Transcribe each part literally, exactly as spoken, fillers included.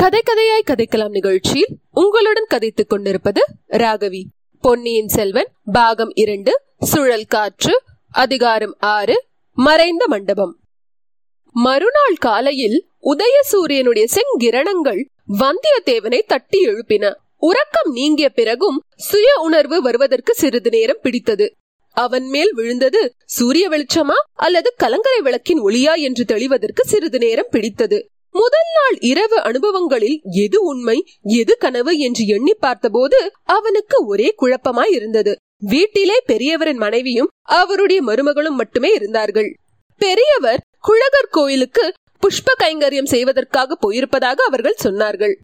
கதை கதையாய் கதைக்கலாம் நிகழ்ச்சியில் உங்களுடன் கதைத்துக் கொண்டிருப்பது ராகவி. பொன்னியின் செல்வன் பாகம் இரண்டு, சுழல் காற்று, அதிகாரம் ஆறு, மறைந்த மண்டபம். மறுநாள் காலையில் உதய சூரியனுடைய செங்கிரணங்கள் வந்தியத்தேவனை தட்டி எழுப்பின. உறக்கம் நீங்கிய பிறகும் சுய உணர்வு வருவதற்கு சிறிது நேரம் பிடித்தது. அவன் மேல் விழுந்தது சூரிய வெளிச்சமா அல்லது கலங்கரை விளக்கின் ஒளியா என்று தெளிவதற்கு சிறிது நேரம் பிடித்தது. முதல் நாள் இரவு அனுபவங்களில் எது உண்மை எது கனவு என்று எண்ணி பார்த்தபோது அவனுக்கு ஒரே குழப்பமாய் இருந்தது. வீட்டிலே பெரியவரின் மனைவியும் அவருடைய மருமகளும் மட்டுமே இருந்தார்கள். பெரியவர் குழகர் கோயிலுக்கு புஷ்ப கைங்கரியம் செய்வதற்காக போயிருப்பதாக அவர்கள் சொன்னார்கள்.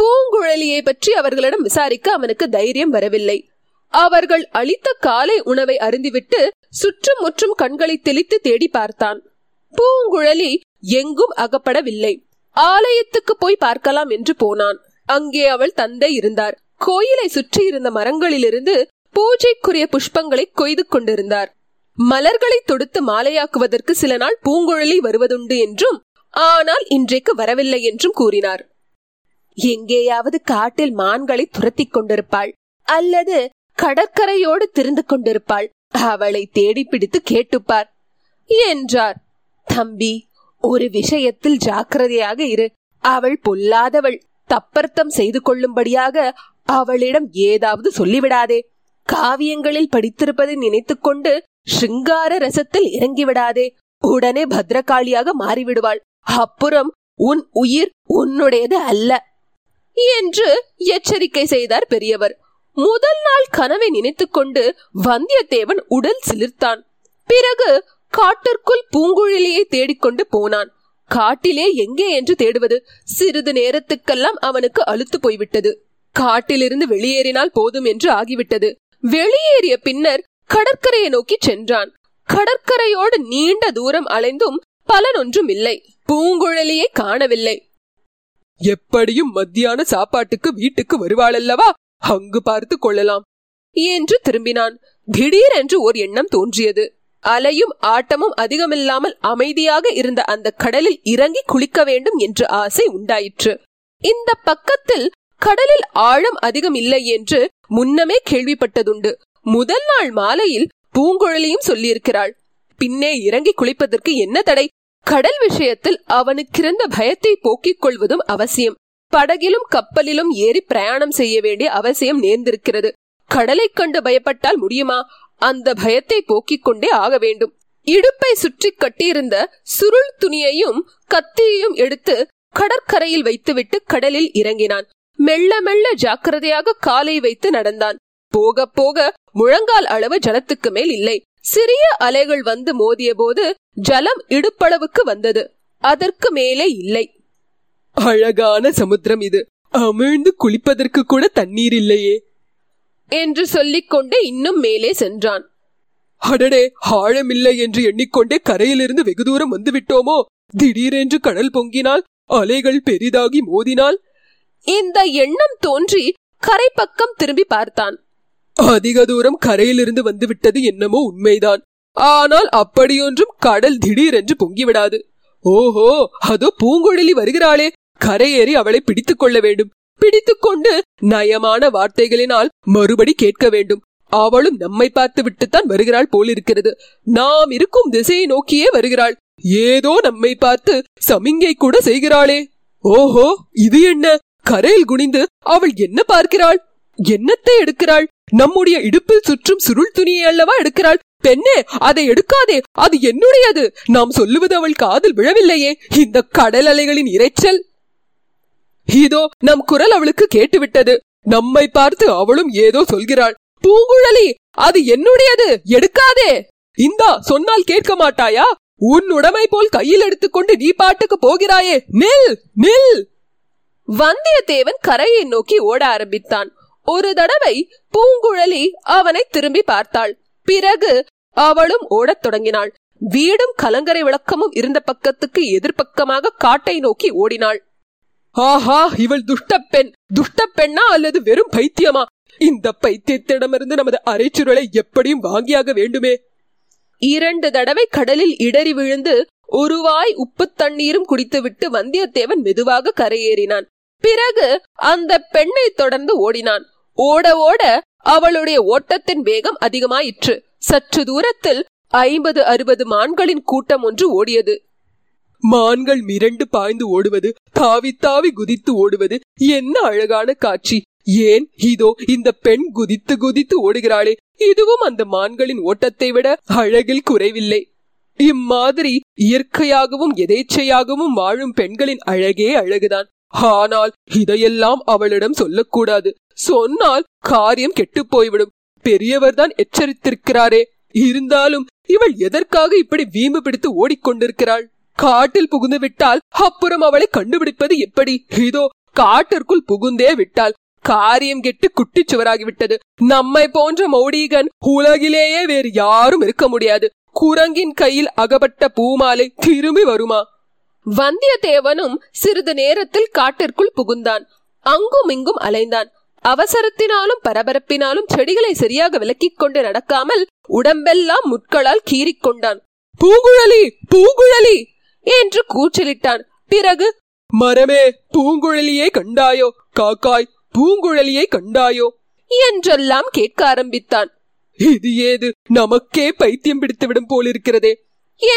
பூங்குழலியை பற்றி அவர்களிடம் விசாரிக்க அவனுக்கு தைரியம் வரவில்லை. அவர்கள் அளித்த காலை உணவை அருந்திவிட்டு சுற்றும் முற்றும் கண்களை தெளித்து தேடி பார்த்தான். பூங்குழலி எங்கும் அகப்படவில்லை. ஆலயத்துக்கு போய் பார்க்கலாம் என்று போனான். அங்கே அவள் தந்தை இருந்தார். கோயிலை சுற்றி இருந்த மரங்களிலிருந்து பூஜைக்குரிய புஷ்பங்களை கொய்து கொண்டிருந்தார். மலர்களை தொடுத்து மாலையாக்குவதற்கு சில நாள் பூங்குழலி வருவதுண்டு என்றும், ஆனால் இன்றைக்கு வரவில்லை என்றும் கூறினார். எங்கேயாவது காட்டில் மான்களை துரத்தி கொண்டிருப்பாள் அல்லது கடற்கரையோடு திரிந்து கொண்டிருப்பாள். அவளை தேடி பிடித்து கேட்டுப்பார் என்றார். தம்பி, ஒரு விஷயத்தில் ஜாக்கிரதையாக இரு. அவள் பொல்லாதவள். தப்பர்த்தம் செய்து கொள்ளும்படியாக அவளிடம் ஏதாவது சொல்லிவிடாதே. காவியங்களில் படித்திருப்பதை நினைத்து கொண்டு சிங்கார ரசத்தில் இறங்கிவிடாதே. உடனே பத்ரகாளியாக மாறிவிடுவாள். அப்புறம் உன் உயிர் உன்னுடையது அல்ல என்று எச்சரிக்கை செய்தார் பெரியவர். முதல் நாள் கனவை நினைத்துக் கொண்டு வந்தியத்தேவன் உடல் சிலிர்த்தான். பிறகு காட்டிற்குள் பூங்குழலியை தேடிக்கொண்டு போனான். காட்டிலே எங்கே என்று தேடுவது? சிறிது நேரத்துக்கெல்லாம் அவனுக்கு அலுத்து போய்விட்டது. காட்டிலிருந்து வெளியேறினால் போதும் என்று ஆகிவிட்டது. வெளியேறிய பின்னர் கடற்கரையை நோக்கி சென்றான். கடற்கரையோடு நீண்ட தூரம் அலைந்தும் பலனொன்றும் இல்லை. பூங்குழலியை காணவில்லை. எப்படியும் மத்தியான சாப்பாட்டுக்கு வீட்டுக்கு வருவாளல்லவா, அங்கு பார்த்து கொள்ளலாம் என்று திரும்பினான். திடீரென்று ஒரு எண்ணம் தோன்றியது. அலையும் ஆட்டமும் அதிகமில்லாமல் அமைதியாக இருந்த அந்த கடலில் இறங்கி குளிக்க வேண்டும் என்ற ஆசை உண்டாயிற்று. இந்த பக்கத்தில் கடலில் ஆழம் அதிகம் இல்லை என்று முன்னமே கேள்விப்பட்டதுண்டு. முதல் நாள் மாலையில் பூங்குழலியும் சொல்லியிருக்கிறாள். பின்னே இறங்கி குளிப்பதற்கு என்ன தடை? கடல் விஷயத்தில் அவனுக்கிருந்த பயத்தை போக்கிக் கொள்வதும் அவசியம். படகிலும் கப்பலிலும் ஏறி பிரயாணம் செய்ய வேண்டிய அவசியம் நேர்ந்திருக்கிறது. கடலை கண்டு பயப்பட்டால் முடியுமா? அந்த பயத்தை போக்கிக் கொண்டே ஆக வேண்டும். இடுப்பை சுற்றி கட்டியிருந்த சுருள் துணியையும் கத்தியையும் எடுத்து கடற்கரையில் வைத்துவிட்டு கடலில் இறங்கினான். மெல்ல மெல்ல ஜாக்கிரதையாக காலை வைத்து நடந்தான். போக போக முழங்கால் அளவு ஜலத்துக்கு மேல் இல்லை. சிறிய அலைகள் வந்து மோதிய போது ஜலம் இடுப்பளவுக்கு வந்தது. அதற்கு மேலே இல்லை. அழகான சமுத்திரம் இது, அமிழ்ந்து குளிப்பதற்கு கூட தண்ணீர் இல்லையே என்று சொல்லிக்கொண்டே இன்னும் மேலே சென்றான். அடடே, ஆழமில்லை என்று எண்ணிக்கொண்டே கரையிலிருந்து வெகு தூரம் வந்துவிட்டோமோ? திடீரென்று கடல் பொங்கினால், அலைகள் பெரிதாகி மோதினால்? இந்த எண்ணம் தோன்றி கரை பக்கம் திரும்பி பார்த்தான். அதிக தூரம் கரையிலிருந்து வந்துவிட்டது என்னமோ உண்மைதான். ஆனால் அப்படியொன்றும் கடல் திடீரென்று பொங்கிவிடாது. ஓஹோ, அதோ பூங்குழலி வருகிறாளே. கரையேறி அவளை பிடித்துக் கொள்ள வேண்டும். பிடித்துக்கொண்டு நயமான வார்த்தைகளினால் மறுபடி கேட்க வேண்டும். அவளும் நம்மை பார்த்து விட்டுத்தான் வருகிறாள் போலிருக்கிறது. நாம் இருக்கும் திசையை நோக்கியே வருகிறாள். ஏதோ நம்மை பார்த்து சமிங்கை கூட செய்கிறாளே. ஓஹோ, இது என்ன? கரையில் குனிந்து அவள் என்ன பார்க்கிறாள்? என்னத்தை எடுக்கிறாள்? நம்முடைய இடுப்பில் சுற்றும் சுருள் துணியை அல்லவா எடுக்கிறாள். பெண்ணே, அதை எடுக்காதே, அது என்னுடையது. நாம் சொல்லுவது அவள் காதில் விழவில்லையே. இந்த கடல் அலைகளின் இரைச்சல், இதோ நம் குரல் அவளுக்கு கேட்டுவிட்டது. நம்மை பார்த்து அவளும் ஏதோ சொல்கிறாள். பூங்குழலி, அது என்னுடையது, எடுக்காதே. இந்தா, சொன்னால் கேட்க மாட்டாயா? உன் உடமை போல் கையில் எடுத்துக்கொண்டு நீ பாட்டுக்கு போகிறாயே. நில் நில் வந்தியத்தேவன் கரையை நோக்கி ஓட ஆரம்பித்தான். ஒரு தடவை பூங்குழலி அவனை திரும்பி பார்த்தாள். பிறகு அவளும் ஓடத் தொடங்கினாள். வீடும் கலங்கரை விளக்கமும் இருந்த பக்கத்துக்கு எதிர்பக்கமாக காட்டை நோக்கி ஓடினாள். ஆஹா, இவள் துஷ்டப்பெண். துஷ்டப்பெண்ணா அல்லது வெறும் பைத்தியமா? இந்த பைத்தியத்திடமிருந்து நமது அரைச்சுருளை எப்படியும் வாங்கியாக வேண்டுமே. இரண்டு தடவை கடலில் இடறி விழுந்து ஒருவாய் உப்பு தண்ணீரும் குடித்துவிட்டு வந்தியத்தேவன் மெதுவாக கரையேறினான். பிறகு அந்த பெண்ணை தொடர்ந்து ஓடினான். ஓட ஓட அவளுடைய ஓட்டத்தின் வேகம் அதிகமாயிற்று. சற்று தூரத்தில் ஐம்பது அறுபது மான்களின் கூட்டம் ஒன்று ஓடியது. மான்கள் மிரண்டு பாய்ந்து ஓடுவது, தாவி தாவி குதித்து ஓடுவது என்ன அழகான காட்சி! ஏன் இதோ இந்த பெண் குதித்து குதித்து ஓடுகிறாளே, இதுவும் அந்த மான்களின் ஓட்டத்தை விட அழகில் குறைவில்லை. இம்மாதிரி இயற்கையாகவும் எதேச்சையாகவும் வாழும் பெண்களின் அழகே அழகுதான். ஆனால் இதையெல்லாம் அவளிடம் சொல்லக்கூடாது. சொன்னால் காரியம் கெட்டு போய்விடும். பெரியவர்தான் எச்சரித்திருக்கிறாரே. இருந்தாலும் இவள் எதற்காக இப்படி வீம்பு பிடித்து ஓடிக்கொண்டிருக்கிறாள்? காட்டில் புகுந்து விட்டால் அப்புறம் அவளை கண்டுபிடிப்பது எப்படி? இதோ காட்டிற்குள் புகுந்தே விட்டாள். காரியம் கெட்டு குட்டி சுவராகிவிட்டது. நம்மை போன்ற மௌடிகன் உலகிலேயே வேறு யாரும் இருக்க முடியாது. குரங்கின் கையில் அகப்பட்ட பூமாலை திரும்பி வருமா? வந்தியத்தேவனும் சிறிது நேரத்தில் காட்டிற்குள் புகுந்தான். அங்கும் இங்கும் அலைந்தான். அவசரத்தினாலும் பரபரப்பினாலும் செடிகளை சரியாக விலக்கிக் கொண்டு நடக்காமல் உடம்பெல்லாம் முட்களால் கீறிக்கொண்டான். பூங்குழலி, பூங்குழலி என்று கூச்சலிட்டான். பிறகு, மரமே பூங்குழலியை கண்டாயோ, காக்காய் பூங்குழலியை கண்டாயோ என்றெல்லாம் கேட்க ஆரம்பித்தான். இது ஏது, நமக்கே பைத்தியம் பிடித்துவிடும் போலிருக்கிறதே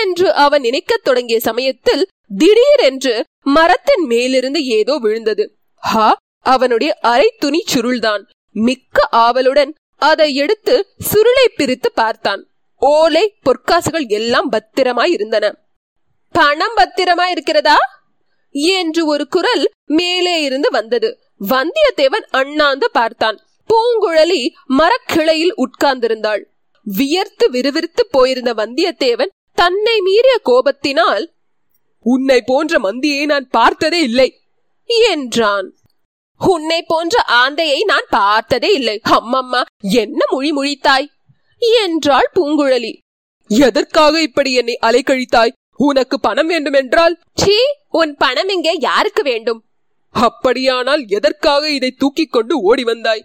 என்று அவன் நினைக்கத் தொடங்கிய சமயத்தில் திடீரென்று மரத்தின் மேலிருந்து ஏதோ விழுந்தது. ஹா, அவனுடைய அரை துணி சுருள்தான். மிக்க ஆவலுடன் அதை எடுத்து சுருளை பிரித்து பார்த்தான். ஓலை பொற்காசுகள் எல்லாம் பத்திரமாய் இருந்தன. பணம் பத்திரமாய் இருக்கிறதா என்று ஒரு குரல் மேலே இருந்து வந்தது. வந்தியத்தேவன் அண்ணாந்து பார்த்தான். பூங்குழலி மரக்கிளையில் உட்கார்ந்திருந்தாள். வியர்த்து விறுவிறுத்து போயிருந்த வந்தியத்தேவன் தன்னை மீறிய கோபத்தினால், உன்னை போன்ற மந்தியை நான் பார்த்ததே இல்லை என்றான். உன்னை போன்ற ஆந்தையை நான் பார்த்ததே இல்லை. அம்மம்மா, என்ன மொழி முழித்தாய் என்றாள் பூங்குழலி. எதற்காக இப்படி என்னை அலைக்கழித்தாய்? உனக்கு பணம் வேண்டுமென்றால்? சீ, உன் பணம் இங்கே யாருக்கு வேண்டும்? அப்படியானால் எதற்காக இதை தூக்கிக் கொண்டு ஓடி வந்தாய்?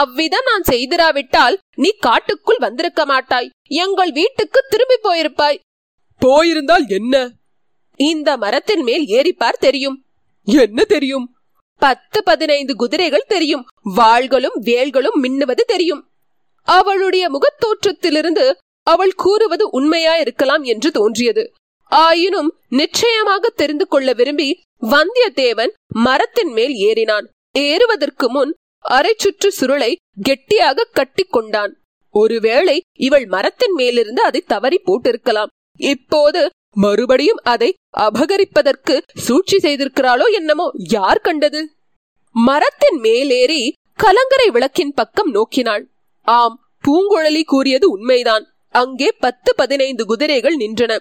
அவ்விதம் நான் செய்திராவிட்டால் நீ காட்டுக்குள் வந்திருக்க மாட்டாய். எங்கள் வீட்டுக்கு திரும்பி போயிருப்பாய். போயிருந்தால் என்ன? இந்த மரத்தின் மேல் ஏறிப்பார், தெரியும். என்ன தெரியும்? பத்து பதினைந்து குதிரைகள் தெரியும். வாள்களும் வேல்களும் மின்னுவது தெரியும். அவளுடைய முகத்தோற்றத்திலிருந்து அவள் கூறுவது உண்மையாயிருக்கலாம் என்று தோன்றியது. ஆயினும் நிச்சயமாக தெரிந்து கொள்ள விரும்பி வந்தியத்தேவன் மரத்தின் மேல் ஏறினான். ஏறுவதற்கு முன் அரை சுற்று சுருளை கெட்டியாக கட்டி கொண்டான். ஒருவேளை இவள் மரத்தின் மேலிருந்து அதை தவறி போட்டிருக்கலாம். இப்போது மறுபடியும் அதை அபகரிப்பதற்கு சூழ்ச்சி செய்திருக்கிறாளோ என்னமோ, யார் கண்டது? மரத்தின் மேலேறி கலங்கரை விளக்கின் பக்கம் நோக்கினாள். ஆம், பூங்குழலி கூறியது உண்மைதான். அங்கே பத்து பதினைந்து குதிரைகள் நின்றன.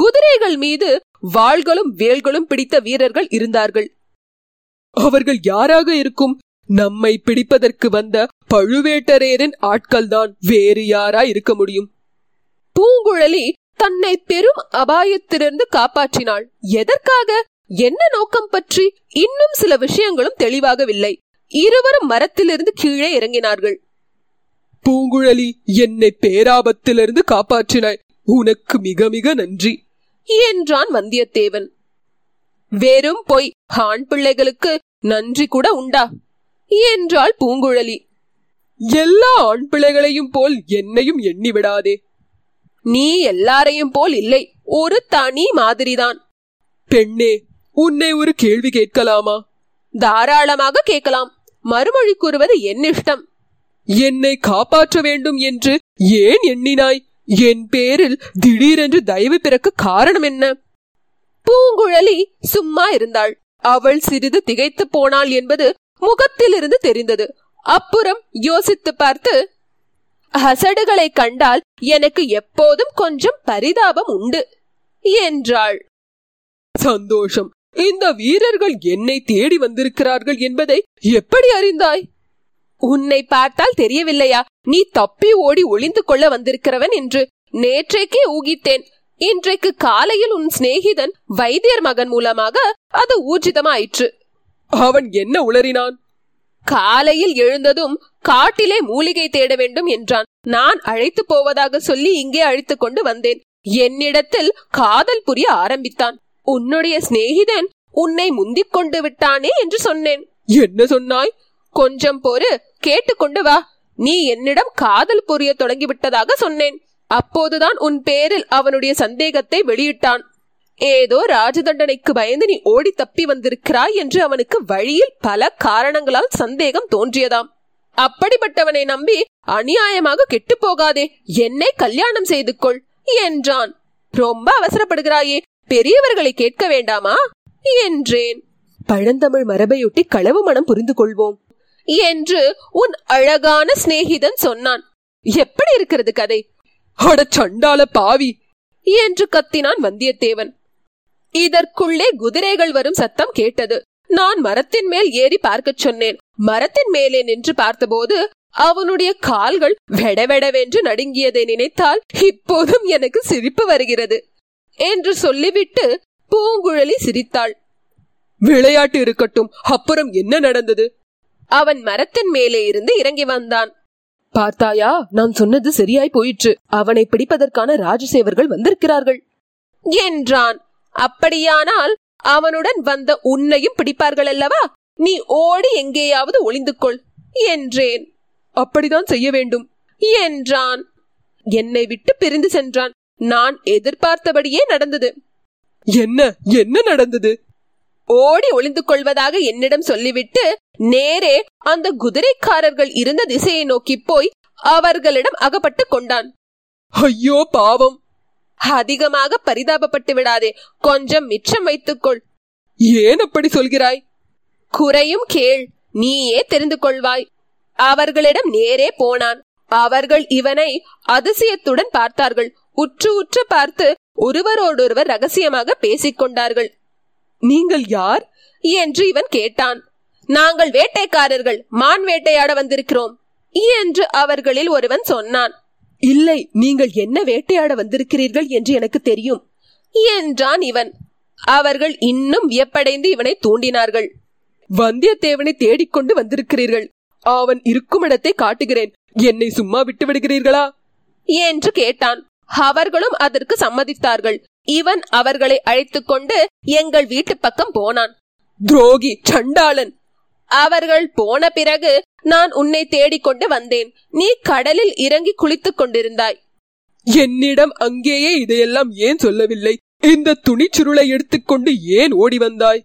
குதிரைகள் மீது வாள்களும் வேல்களும் பிடித்த வீரர்கள் இருந்தார்கள். அவர்கள் யாராக இருக்கும்? நம்மை பிடிப்பதற்கு வந்த பழுவேட்டரையரின் ஆட்கள் தான். வேறு யாரா இருக்க முடியும்? பூங்குழலி தன்னை பெரும் அபாயத்திலிருந்து காப்பாற்றினாள். எதற்காக, என்ன நோக்கம் பற்றி இன்னும் சில விஷயங்களும் தெளிவாகவில்லை. இருவரும் மரத்திலிருந்து கீழே இறங்கினார்கள். பூங்குழலி, என்னை பேராபத்திலிருந்து காப்பாற்றினாய். உனக்கு மிக மிக நன்றி என்றான் வந்தியத்தேவன். வெறும் பொய். ஆண் பிள்ளைகளுக்கு நன்றி கூட உண்டா என்றாள் பூங்குழலி. எல்லா ஆண் பிள்ளைகளையும் போல் என்னையும் எண்ணி விடாதே. நீ எல்லாரையும் போல் இல்லை, ஒரு தனி மாதிரிதான். பெண்ணே, உன்னை ஒரு கேள்வி கேட்கலாமா? தாராளமாக கேட்கலாம். மறுமொழி கூறுவது என் இஷ்டம். என்னை காப்பாற்ற வேண்டும் என்று ஏன் எண்ணினாய்? என் பேரில் திடீரென்று தயவு பிறக்க காரணம் என்ன? பூங்குழலி சும்மா இருந்தாள். அவள் சிறிது திகைத்து போனாள் என்பது முகத்திலிருந்து தெரிந்தது. அப்புறம் யோசித்து பார்த்து, அசடுகளை கண்டால் எனக்கு எப்போதும் கொஞ்சம் பரிதாபம் உண்டு என்றாள். சந்தோஷம். இந்த வீரர்கள் என்னை தேடி வந்திருக்கிறார்கள் என்பதை எப்படி அறிந்தாய்? உன்னை பார்த்தால் தெரியவில்லையா? நீ தப்பி ஓடி ஒளிந்து கொள்ள வந்திருக்கிறவன் என்று நேற்றைக்கே ஊகித்தேன். இன்றைக்கு காலையில் உன் சிநேகிதன் வைத்தியர் மகன் மூலமாக அது ஊர்ஜிதமாயிற்று. அவன் என்ன உளறினான்? காலையில் எழுந்ததும் காட்டிலே மூலிகை தேட வேண்டும் என்றான். நான் அழைத்து போவதாக சொல்லி இங்கே அழைத்து கொண்டு வந்தேன். என்னிடத்தில் காதல் புரிய ஆரம்பித்தான். உன்னுடைய சிநேகிதன் உன்னை முந்திக் கொண்டு விட்டானே என்று சொன்னேன். என்ன சொன்னாய்? கொஞ்சம் பொறு, கேட்டுக்கொண்டு வா. நீ என்னிடம் காதல் புரிய தொடங்கிவிட்டதாக சொன்னேன். அப்போதுதான் உன் பேரில் அவனுடைய சந்தேகத்தை வெளியிட்டான். ஏதோ ராஜதண்டனைக்கு பயந்து நீ ஓடி தப்பி வந்திருக்கிறாய் என்று அவனுக்கு வழியில் பல காரணங்களால் சந்தேகம் தோன்றியதாம். அப்படிப்பட்டவனை நம்பி அநியாயமாக கெட்டு போகாதே, என்னை கல்யாணம் செய்து கொள் என்றான். ரொம்ப அவசரப்படுகிறாயே, பெரியவர்களை கேட்க வேண்டாமா என்றேன். பழந்தமிழ் மரபையொட்டி களவு மனம் புரிந்து கொள்வோம் என்று உன் அழகான சிநேகிதன் சொன்னான். எப்படி இருக்கிறது கதை? அட சண்டால பாவி என்று கத்தினான் வந்தியத்தேவன். இதற்குள்ளே குதிரைகள் வரும் சத்தம் கேட்டது. நான் மரத்தின் மேல் ஏறி பார்க்க சொன்னேன். மரத்தின் மேலே நின்று பார்த்தபோது அவனுடைய கால்கள் வெடவெடவென்று நடுங்கியதை நினைத்தால் இப்போதும் எனக்கு சிரிப்பு வருகிறது என்று சொல்லிவிட்டு பூங்குழலி சிரித்தாள். விளையாட்டு இருக்கட்டும், அப்புறம் என்ன நடந்தது? அவன் மரத்தின் மேலே இருந்து இறங்கி வந்தான். பார்த்தாயா, நான் சொன்னது சரியாய் போயிற்று. அவனை பிடிப்பதற்கான ராஜசேவர்கள் வந்திருக்கிறார்கள் என்றான். அப்படியானால் அவனுடன் வந்த உன்னையும் பிடிப்பார்கள் அல்லவா? நீ ஓடி எங்கேயாவது ஒளிந்து கொள் என்றேன். அப்படிதான் செய்ய வேண்டும் என்றான். என்னை விட்டு பிரிந்து சென்றான். நான் எதிர்பார்த்தபடியே நடந்தது. என்ன என்ன நடந்தது? ஓடி ஒளிந்து கொள்வதாக என்னிடம் சொல்லிவிட்டு நேரே அந்த குதிரைக்காரர்கள் இருந்த திசையை நோக்கி போய் அவர்களிடம் அகப்பட்டு கொண்டான். ஐயோ பாவம், அதிகமாக பரிதாபப்பட்டு விடாதே, கொஞ்சம் மிச்சம் வைத்துக்கொள். ஏன் அப்படி சொல்கிறாய்? குறையும் கேள், நீயே தெரிந்து கொள்வாய். அவர்களிடம் நேரே போனான். அவர்கள் இவனை அதிசயத்துடன் பார்த்தார்கள். உற்று உற்று பார்த்து ஒருவரோடொருவர் ரகசியமாக பேசிக்கொண்டார்கள். நீங்கள் யார் என்று இவன் கேட்டான். நாங்கள் வேட்டைக்காரர்கள், மான் வேட்டையாட வந்திருக்கிறோம் என்று அவர்களில் ஒருவன் சொன்னான். இல்லை, நீங்கள் என்ன வேட்டையாட வந்திருக்கிறீர்கள் என்று எனக்கு தெரியும் என்றான் இவன். அவர்கள் இன்னும் வியப்படைந்து இவனை தூண்டினார்கள். வந்தியத்தேவனை தேடிக்கொண்டு வந்திருக்கிறீர்கள். அவன் இருக்கும் இடத்தை காட்டுகிறேன். என்னை சும்மா விட்டு விடுகிறீர்களா என்று கேட்டான். அவர்களும் அதற்கு சம்மதித்தார்கள். இவன் அவர்களை அழைத்து கொண்டு எங்கள் வீட்டு பக்கம் போனான். துரோகி, சண்டாளன்! அவர்கள் போன பிறகு நான் உன்னை தேடிக்கொண்டு வந்தேன். நீ கடலில் இறங்கி குளித்துக் கொண்டிருந்தாய். என்னிடம் அங்கேயே இதையெல்லாம் ஏன் சொல்லவில்லை? இந்த துணிச்சுருளை எடுத்துக்கொண்டு ஏன் ஓடி வந்தாய்?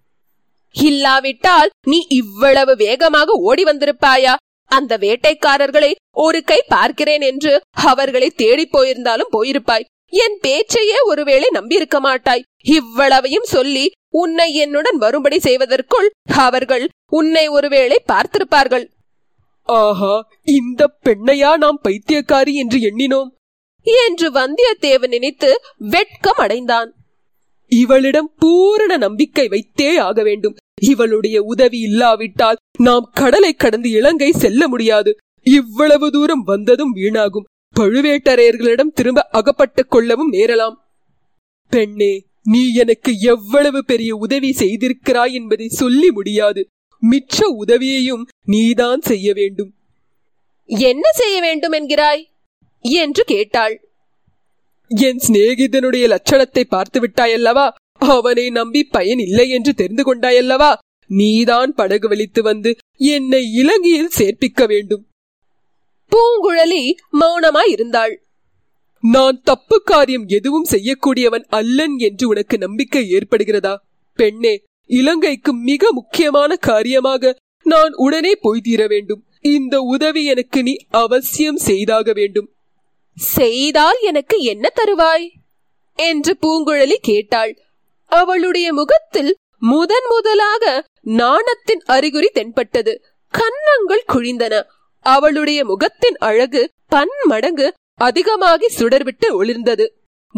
இல்லாவிட்டால் நீ இவ்வளவு வேகமாக ஓடி வந்திருப்பாயா? அந்த வேட்டைக்காரர்களை ஒரு கை பார்க்கிறேன் என்று அவர்களை தேடி போயிருந்தாலும் போயிருப்பாய். என் பேச்சையே ஒருவேளை நம்பியிருக்க மாட்டாய். இவ்வளவையும் சொல்லி உன்னை என்னுடன் வரும்படி செய்வதற்குள் அவர்கள் உன்னை ஒருவேளை பார்த்திருப்பார்கள். ஆஹா, இந்த பெண்ணையா நாம் பைத்தியக்காரி என்று எண்ணினோம் என்று வந்தியத்தேவன் நினைத்து வெட்கம் அடைந்தான். இவளிடம் பூரண நம்பிக்கை வைத்தே ஆக வேண்டும். இவளுடைய உதவி இல்லாவிட்டால் நாம் கடலை கடந்து இலங்கை செல்ல முடியாது. இவ்வளவு தூரம் வந்ததும் வீணாகும். பழுவேட்டரையர்களிடம் திரும்ப அகப்பட்டுக் கொள்ளவும் நேரலாம். பெண்ணே, நீ எனக்கு எவ்வளவு பெரிய உதவி செய்திருக்கிறாய் என்பதை சொல்லி முடியாது. மிச்ச உதவியையும் நீதான் செய்ய வேண்டும். என்ன செய்ய வேண்டும் என்கிறாய் என்று கேட்டாள். என் சிநேகிதனுடைய லட்சணத்தை பார்த்து விட்டாயல்லவா? அவனை நம்பி பயன் இல்லை என்று தெரிந்து கொண்டாயல்லவா? நீதான் படகு வலித்து வந்து என்னை இலங்கையில் சேர்ப்பிக்க வேண்டும். பூங்குழலி மௌனமாய் இருந்தாள். நான் தப்பு காரியம் எதுவும் செய்யக்கூடியவன் அல்லன் என்று உனக்கு நம்பிக்கை ஏற்படுகிறதா? பெண்ணே, இலங்கைக்கு மிக முக்கியமான காரியமாக நான் உடனே போய் தீர வேண்டும். இந்த உதவி எனக்கு நீ அவசியம் செய்தாக வேண்டும். செய்தால் எனக்கு என்ன தருவாய் என்று பூங்குழலி கேட்டாள். அவளுடைய முகத்தில் முதன் முதலாக நாணத்தின் அறிகுறி தென்பட்டது. கன்னங்கள் குழிந்தன. அவளுடைய முகத்தின் அழகு பன்மடங்கு அதிகமாகி சுடர்விட்டு ஒளிர்ந்தது.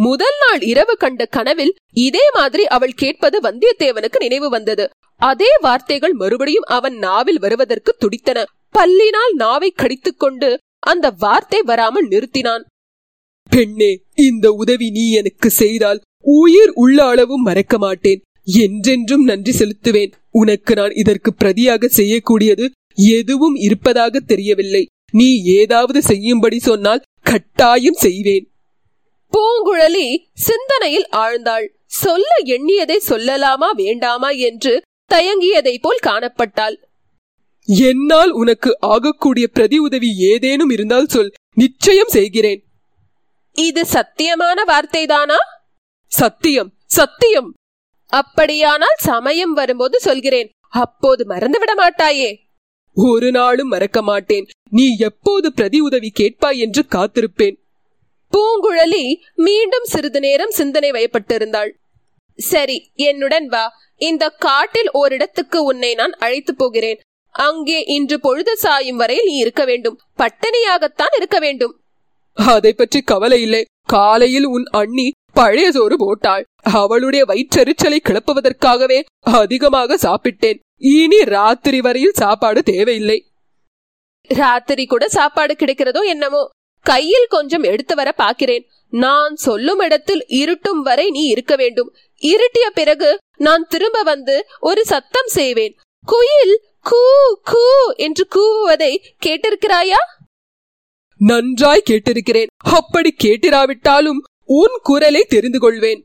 முதல் நாள் இரவு கண்ட கனவில் இதே மாதிரி அவள் கேட்பது வந்தியத்தேவனுக்கு நினைவு வந்தது. அதே வார்த்தைகள் மறுபடியும் அவன் நாவில் வருவதற்கு துடித்தன. பல்லினால் நாவை கடித்துக் கொண்டு அந்த வார்த்தை வராமல் நிறுத்தினான். பெண்ணே, இந்த உதவி நீ எனக்கு செய்தால் உயிர் உள்ள அளவும் மறக்க மாட்டேன். என்றென்றும் நன்றி செலுத்துவேன். உனக்கு நான் இதற்கு பிரதியாக செய்யக்கூடியது எதுவும் இருப்பதாக தெரியவில்லை. நீ ஏதாவது செய்யும்படி சொன்னால் கட்டாயம் செய்வேன். பூங்குழலி சிந்தனையில் ஆழ்ந்தாள். சொல்ல எண்ணியதை சொல்லலாமா வேண்டாமா என்று தயங்கியதை போல் காணப்பட்டாள். என்னால் உனக்கு ஆகக்கூடிய பிரதி உதவி ஏதேனும் இருந்தால் சொல், நிச்சயம் செய்கிறேன். இது சத்தியமான வார்த்தைதானா? சத்தியம், சத்தியம். அப்படியானால் சமயம் வரும்போது சொல்கிறேன், அப்போது மறந்துவிட மாட்டாயே? ஒரு நாளும் மறக்க மாட்டேன். நீ எப்போது பிரதி உதவி கேட்பாய் என்று காத்திருப்பேன். பூங்குழலி மீண்டும் சிறிது நேரம் சிந்தனை வயப்பட்டிருந்தாள். சரி, என்னுடன் வா. இந்த காட்டில் ஓரிடத்துக்கு உன்னை நான் அழைத்து போகிறேன். அங்கே இன்று பொழுது சாயும் வரையில் நீ இருக்க வேண்டும். பட்டினியாகத்தான் இருக்க வேண்டும். அதை பற்றி கவலை இல்லை. காலையில் உன் அண்ணி பழைய சோறு போட்டாள். அவளுடைய வயிற்றெரிச்சலை கிளப்புவதற்காகவே அதிகமாக சாப்பிட்டேன். இனி ராத்திரி வரையில் சாப்பாடு தேவையில்லை. ராத்திரி கூட சாப்பாடு கிடைக்கிறதோ என்னமோ. கையில் கொஞ்சம் எடுத்து வர பார்க்கிறேன். நான் சொல்லும் இடத்தில் இருட்டும் வரை நீ இருக்க வேண்டும். இருட்டிய பிறகு நான் திரும்ப வந்து ஒரு சத்தம் செய்வேன். குயில் கூ கூ என்று கூவுவதை கேட்டிருக்கிறாயா? நன்றாய் கேட்டிருக்கிறேன். அப்படி கேட்டிராவிட்டாலும் உன் குரலை தெரிந்து கொள்வேன்.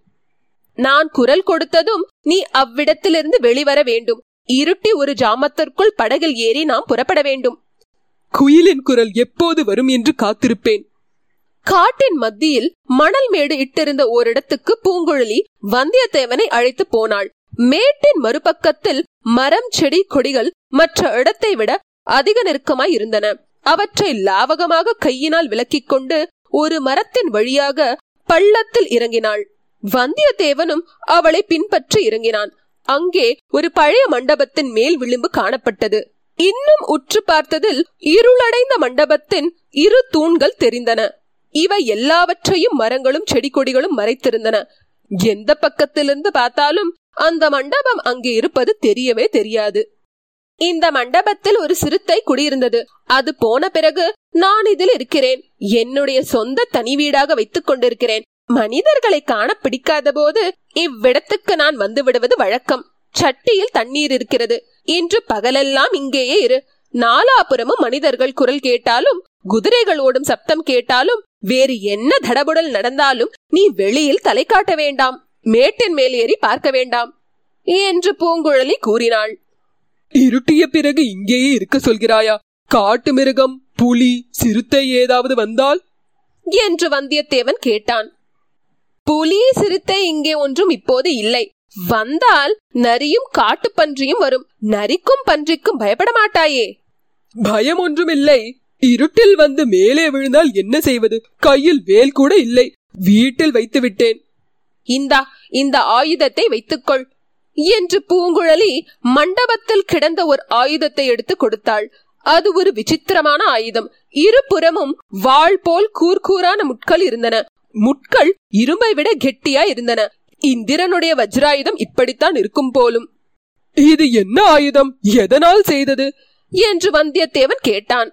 நான் குரல் கொடுத்ததும் நீ அவ்விடத்திலிருந்து வெளிவர வேண்டும். இருட்டி ஒரு ஜாமத்திற்குள் படகில் ஏறி நாம் புறப்பட வேண்டும். குயிலின் குரல் எப்போது வரும் என்று காத்திருப்பேன். காட்டின் மத்தியில் மணல் மேடு இட்டிருந்த ஓரிடத்துக்கு பூங்குழலி வந்தியத்தேவனை அழைத்து போனாள். மேட்டின் மறுபக்கத்தில் மரம், செடி, கொடிகள் மற்ற இடத்தை விட அதிக நெருக்கமாய் இருந்தன. அவற்றை லாவகமாக கையினால் விலக்கிக் கொண்டு ஒரு மரத்தின் வழியாக பள்ளத்தில் இறங்கினாள். வந்தியத்தேவனும் அவளை பின்பற்றி இறங்கினான். அங்கே ஒரு பழைய மண்டபத்தின் மேல் விளிம்பு காணப்பட்டது. இன்னும் உற்று பார்த்ததில் இருளடைந்த மண்டபத்தின் இரு தூண்கள் தெரிந்தன. இவை எல்லாவற்றையும் மரங்களும் செடி கொடிகளும் மறைத்திருந்தன. எந்த பக்கத்திலிருந்து பார்த்தாலும் அந்த மண்டபம் அங்கே இருப்பது தெரியவே தெரியாது. இந்த மண்டபத்தில் ஒரு சிறுத்தை குடியிருந்தது. அது போன பிறகு நான் இதில் இருக்கிறேன். என்னுடைய சொந்த தனி வீடாக வைத்துக் கொண்டிருக்கிறேன். மனிதர்களை காண பிடிக்காத போது இவ்விடத்துக்கு நான் வந்து விடுவது வழக்கம். சட்டியில் தண்ணீர் இருக்கிறது. இன்று பகலெல்லாம் இங்கேயே இரு. நாலாபுறமும் மனிதர்கள் குரல் கேட்டாலும், குதிரைகள் ஓடும் சப்தம் கேட்டாலும், வேறு என்ன தடபுடல் நடந்தாலும் நீ வெளியில் தலை காட்ட வேண்டாம். மேட்டின் மேல் ஏறி பார்க்க வேண்டாம் என்று பூங்குழலி கூறினாள். இருட்டிய பிறகு இங்கேயே இருக்க சொல்கிறாயா? காட்டு மிருகம், புலி, சிறுத்தை ஏதாவது வந்தால் என்று வந்தியத்தேவன் கேட்டான். புலி, சிறுத்தை இங்கே ஒன்றும் இப்போது இல்லை. வந்தால் நரியும் காட்டு பன்றியும் வரும். நரிக்கும் பன்றிக்கும் பயப்பட மாட்டாயே? பயம் ஒன்றும் இல்லை. இருட்டில் வந்து மேலே விழுந்தால் என்ன செய்வது? கையில் வேல் கூட இல்லை. வீட்டில் வைத்து விட்டேன். இந்தா, இந்த ஆயுதத்தை வைத்துக்கொள் என்று பூங்குழலி மண்டபத்தில் கிடந்த ஒரு ஆயுதத்தை எடுத்து கொடுத்தாள். அது ஒரு விசித்திரமான ஆயுதம். இருபுறமும் வாள் போல் கூர்கூரான முட்கள் இருந்தன. முட்கள் இரும்பை விட கெட்டியா இருந்தன. இந்திரனுடைய வஜ்ராயுதம் இப்படித்தான் இருக்கும் போலும். இது என்ன ஆயுதம்? எதனால் செய்தது என்று வந்தியத்தேவன் கேட்டான்.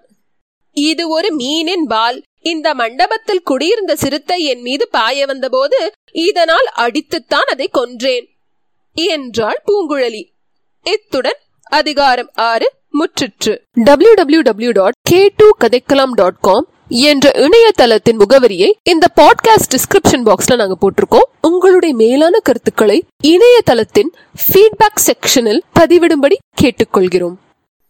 இது ஒரு மீனின் வால். இந்த மண்டபத்தில் குடியிருந்த சிறுத்தை என் மீது பாய வந்தபோது இதனால் அடித்துத்தான் அதை கொன்றேன் என்றாள் பூங்குழலி. இத்துடன் அதிகாரம் ஆறு முற்றிற்று. W W W dot Kathaikkalam dot com என்ற இணையதளத்தின் முகவரியை இந்த பாட்காஸ்ட் டிஸ்கிரிப்ஷன் பாக்ஸ்ல நாங்க போட்டிருக்கோம். உங்களுடைய மேலான கருத்துக்களை இணையதளத்தின் ஃபீட்பேக் செக்ஷனில் பதிவிடும்படி கேட்டுக்கொள்கிறோம்.